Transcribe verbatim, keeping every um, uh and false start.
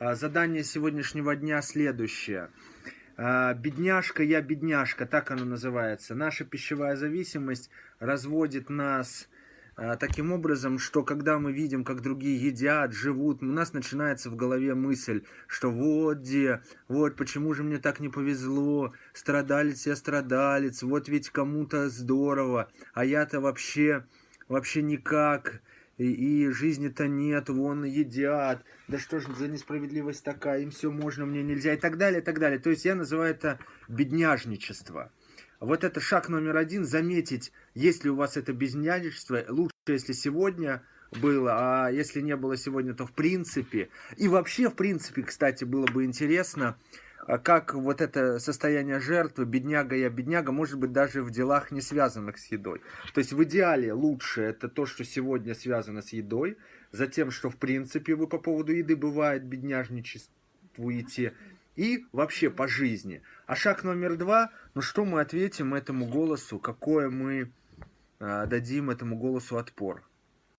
Задание сегодняшнего дня следующее. «Бедняжка, я бедняжка», так оно называется. Наша пищевая зависимость разводит нас таким образом, что когда мы видим, как другие едят, живут, у нас начинается в голове мысль, что вот где, вот почему же мне так не повезло, страдалец я страдалец, вот ведь кому-то здорово, а я-то вообще, вообще никак. И, и жизни-то нет, вон едят, да что ж за несправедливость такая, им все можно, мне нельзя, и так далее, и так далее. То есть я называю это бедняжничество. Вот это шаг номер один, заметить, есть ли у вас это бедняжничество, лучше, если сегодня было, а если не было сегодня, то в принципе. И вообще, в принципе, кстати, было бы интересно, как вот это состояние жертвы, бедняга я бедняга, может быть, даже в делах, не связанных с едой. То есть в идеале лучше это то, что сегодня связано с едой, затем, что в принципе вы по поводу еды бывает бедняжничествуете, и вообще по жизни. А шаг номер два, ну что мы ответим этому голосу, какое мы э, дадим этому голосу отпор?